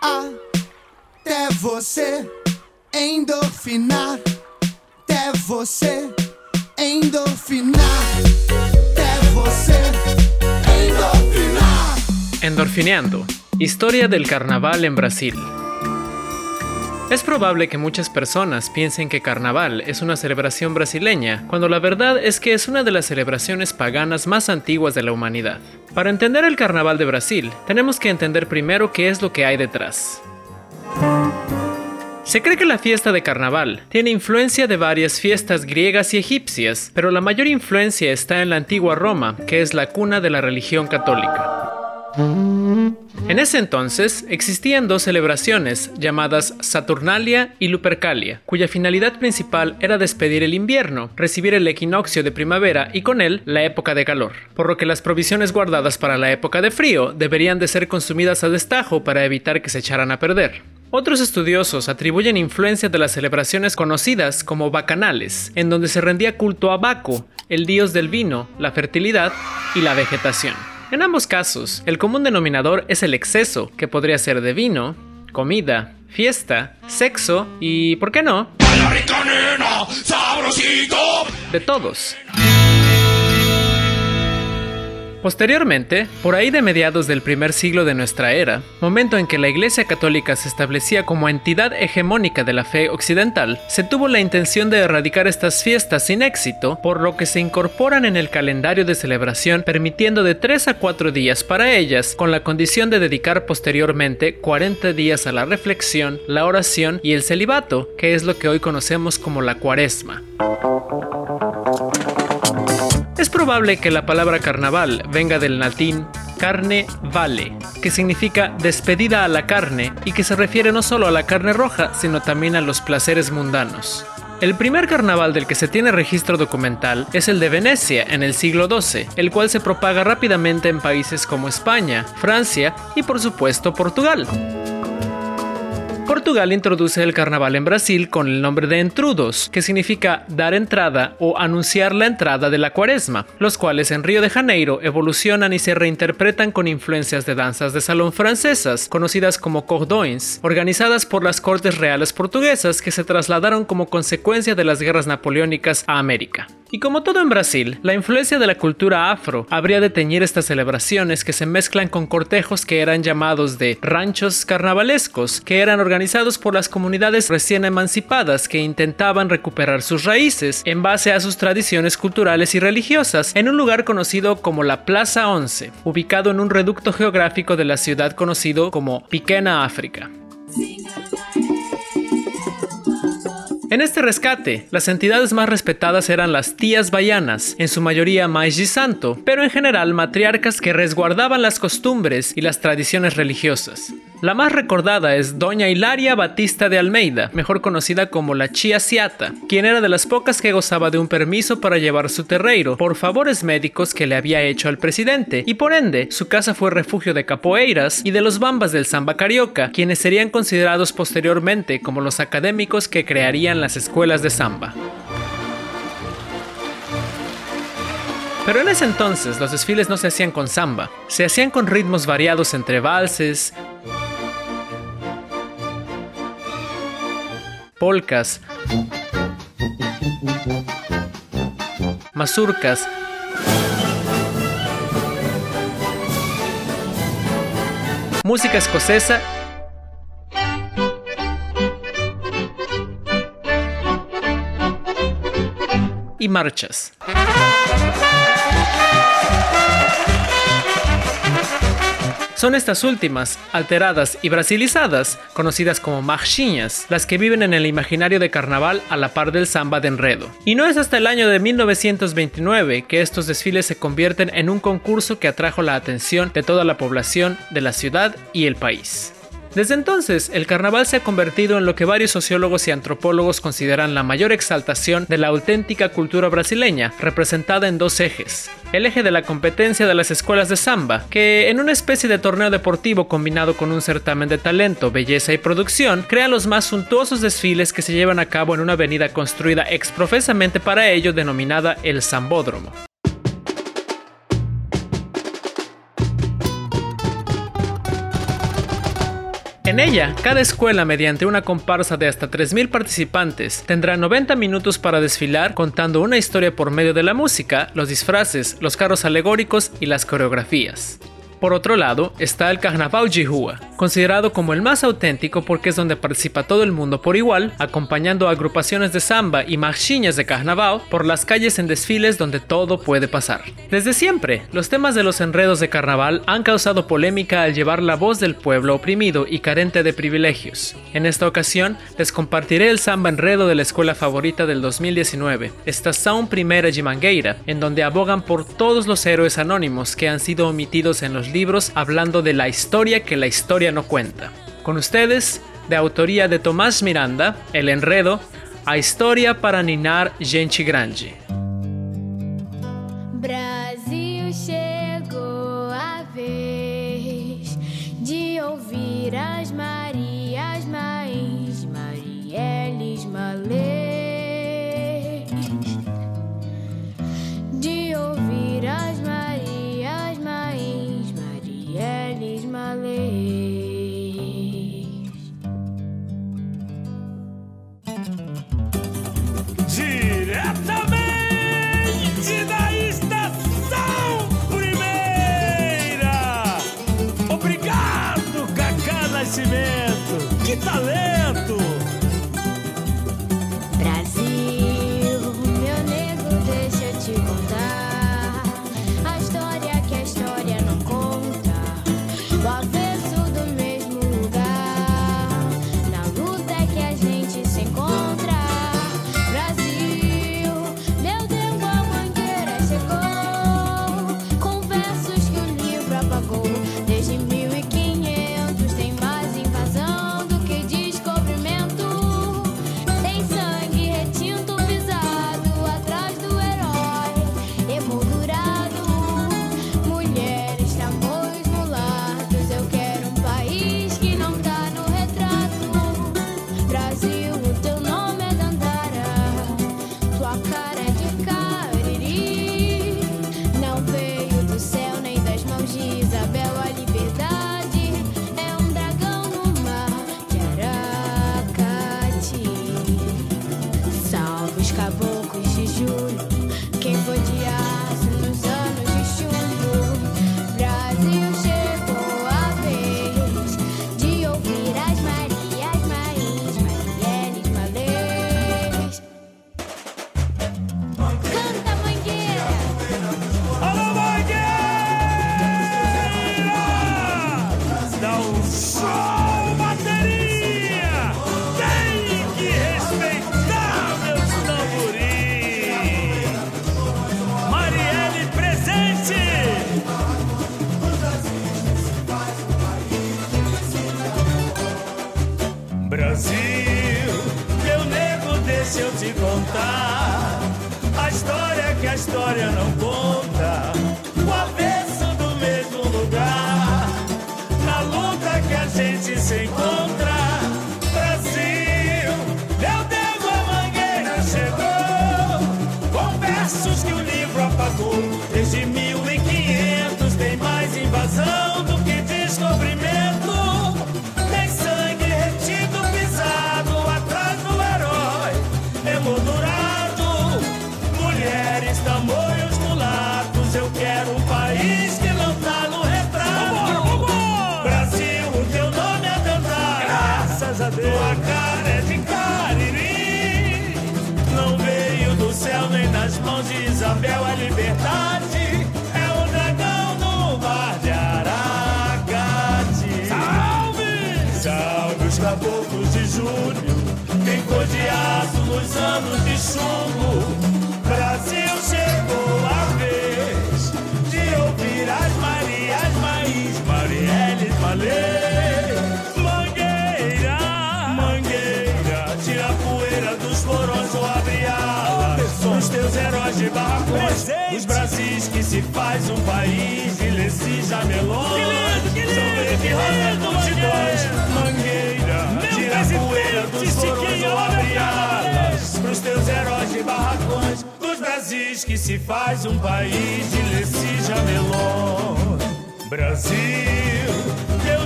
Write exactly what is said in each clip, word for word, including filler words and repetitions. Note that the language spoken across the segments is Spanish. até você endorfinar, até você endorfinar, até você endorfinar. Endorfineando, historia del carnaval en Brasil. Es probable que muchas personas piensen que carnaval es una celebración brasileña, cuando la verdad es que es una de las celebraciones paganas más antiguas de la humanidad. Para entender el carnaval de Brasil, tenemos que entender primero qué es lo que hay detrás. Se cree que la fiesta de carnaval tiene influencia de varias fiestas griegas y egipcias, pero la mayor influencia está en la antigua Roma, que es la cuna de la religión católica. En ese entonces existían dos celebraciones llamadas Saturnalia y Lupercalia, cuya finalidad principal era despedir el invierno, recibir el equinoccio de primavera y con él la época de calor, por lo que las provisiones guardadas para la época de frío deberían de ser consumidas a destajo para evitar que se echaran a perder. Otros estudiosos atribuyen influencia de las celebraciones conocidas como bacanales, en donde se rendía culto a Baco, el dios del vino, la fertilidad y la vegetación. En ambos casos, el común denominador es el exceso, que podría ser de vino, comida, fiesta, sexo y, ¿por qué no?, de todos. Posteriormente, por ahí de mediados del primer siglo de nuestra era, momento en que la Iglesia Católica se establecía como entidad hegemónica de la fe occidental, se tuvo la intención de erradicar estas fiestas sin éxito, por lo que se incorporan en el calendario de celebración, permitiendo de tres a cuatro días para ellas, con la condición de dedicar posteriormente cuarenta días a la reflexión, la oración y el celibato, que es lo que hoy conocemos como la Cuaresma. Es probable que la palabra carnaval venga del latín carne vale, que significa despedida a la carne y que se refiere no solo a la carne roja, sino también a los placeres mundanos. El primer carnaval del que se tiene registro documental es el de Venecia en el siglo doce, el cual se propaga rápidamente en países como España, Francia y por supuesto Portugal. Portugal introduce el carnaval en Brasil con el nombre de entrudos, que significa dar entrada o anunciar la entrada de la cuaresma, los cuales en Río de Janeiro evolucionan y se reinterpretan con influencias de danzas de salón francesas, conocidas como cordões, organizadas por las cortes reales portuguesas que se trasladaron como consecuencia de las guerras napoleónicas a América. Y como todo en Brasil, la influencia de la cultura afro habría de teñir estas celebraciones que se mezclan con cortejos que eran llamados de ranchos carnavalescos, que eran organizados por las comunidades recién emancipadas que intentaban recuperar sus raíces en base a sus tradiciones culturales y religiosas en un lugar conocido como la Plaza once, ubicado en un reducto geográfico de la ciudad conocido como Pequeña África. En este rescate, las entidades más respetadas eran las tías baianas, en su mayoría Mães de Santo, pero en general matriarcas que resguardaban las costumbres y las tradiciones religiosas. La más recordada es Doña Hilaria Batista de Almeida, mejor conocida como la Tia Ciata, quien era de las pocas que gozaba de un permiso para llevar su terreiro por favores médicos que le había hecho al presidente, y por ende, su casa fue refugio de capoeiras y de los bambas del samba carioca, quienes serían considerados posteriormente como los académicos que crearían las escuelas de samba. Pero en ese entonces, los desfiles no se hacían con samba, se hacían con ritmos variados entre valses, polcas, mazurcas, música escocesa y marchas. Son estas últimas, alteradas y brasilizadas, conocidas como marchinhas, las que viven en el imaginario de carnaval a la par del samba de enredo. Y no es hasta el año de mil novecientos veintinueve que estos desfiles se convierten en un concurso que atrajo la atención de toda la población de la ciudad y el país. Desde entonces, el carnaval se ha convertido en lo que varios sociólogos y antropólogos consideran la mayor exaltación de la auténtica cultura brasileña, representada en dos ejes. El eje de la competencia de las escuelas de samba, que en una especie de torneo deportivo combinado con un certamen de talento, belleza y producción, crea los más suntuosos desfiles que se llevan a cabo en una avenida construida exprofesamente para ello denominada el Sambódromo. En ella, cada escuela, mediante una comparsa de hasta tres mil participantes, tendrá noventa minutos para desfilar contando una historia por medio de la música, los disfraces, los carros alegóricos y las coreografías. Por otro lado, está el Carnaval Jihua, considerado como el más auténtico porque es donde participa todo el mundo por igual, acompañando a agrupaciones de samba y marchiñas de carnaval por las calles en desfiles donde todo puede pasar. Desde siempre, los temas de los enredos de carnaval han causado polémica al llevar la voz del pueblo oprimido y carente de privilegios. En esta ocasión, les compartiré el samba enredo de la escuela favorita del dos mil diecinueve, Estación Primera de Mangueira, en donde abogan por todos los héroes anónimos que han sido omitidos en los libros hablando de la historia que la historia no cuenta. Con ustedes, de autoría de Tomás Miranda, el enredo A Historia para Ninar Gente Grande. Brasil chegou a vez de ouvir as Marias, Mães, Marielles, Malês, de ouvir as Marias, Mães, Marielles, Malês. Diretamente da Estação Primeira. Obrigado, Cacá Nascimento. Que talento! Brasil, meu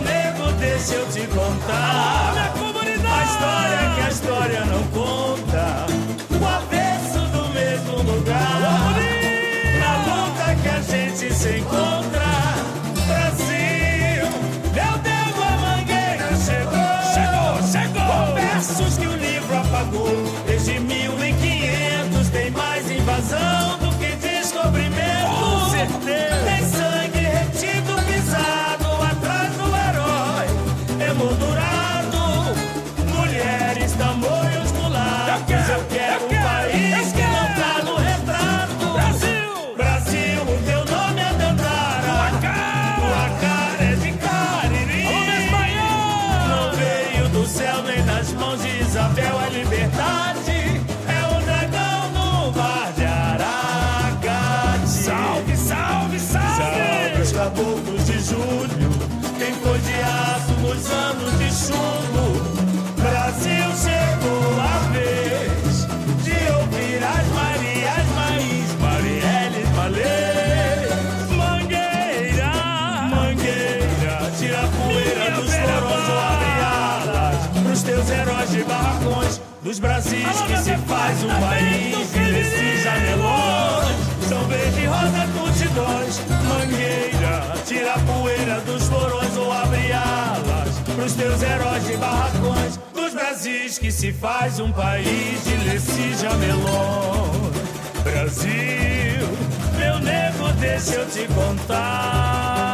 nego, deixa eu te contar. se eu te contar a história que a história não conta, o avesso do mesmo lugar, na luta que a gente se encontra. Brasil, meu Deus, a Mangueira chegou, chegou, chegou. Com versos que o livro apagou, desde mil e quinhentos tem mais invasão do que descobrimento. Com certeza. Tem sangue retido, pisado atrás do herói, emoldurado, mulheres, tamoios, mulatos. Eu quero um país que não tá no retrato. Brasil, Brasil, o teu nome é Dandara, tua cara é de Cariri. Não veio do céu nem das mãos de Isabel, a liberdade. Caboclos de julho, quem foi de aço nos anos de chumbo. Brasil, chegou a vez de ouvir as Marias, Maís, Marielles, Malês. Mangueira, Mangueira, tira a poeira dos forrós, abre alas pros teus heróis de barracões, dos Brasis que se faz um país. E esses janelões são verde e rosa curtidões. Mangueira, tira a poeira dos florões ou abre alas pros teus heróis de barracões, dos Brasis que se faz um país de lessi jamelões. Brasil, meu nego, deixa eu te contar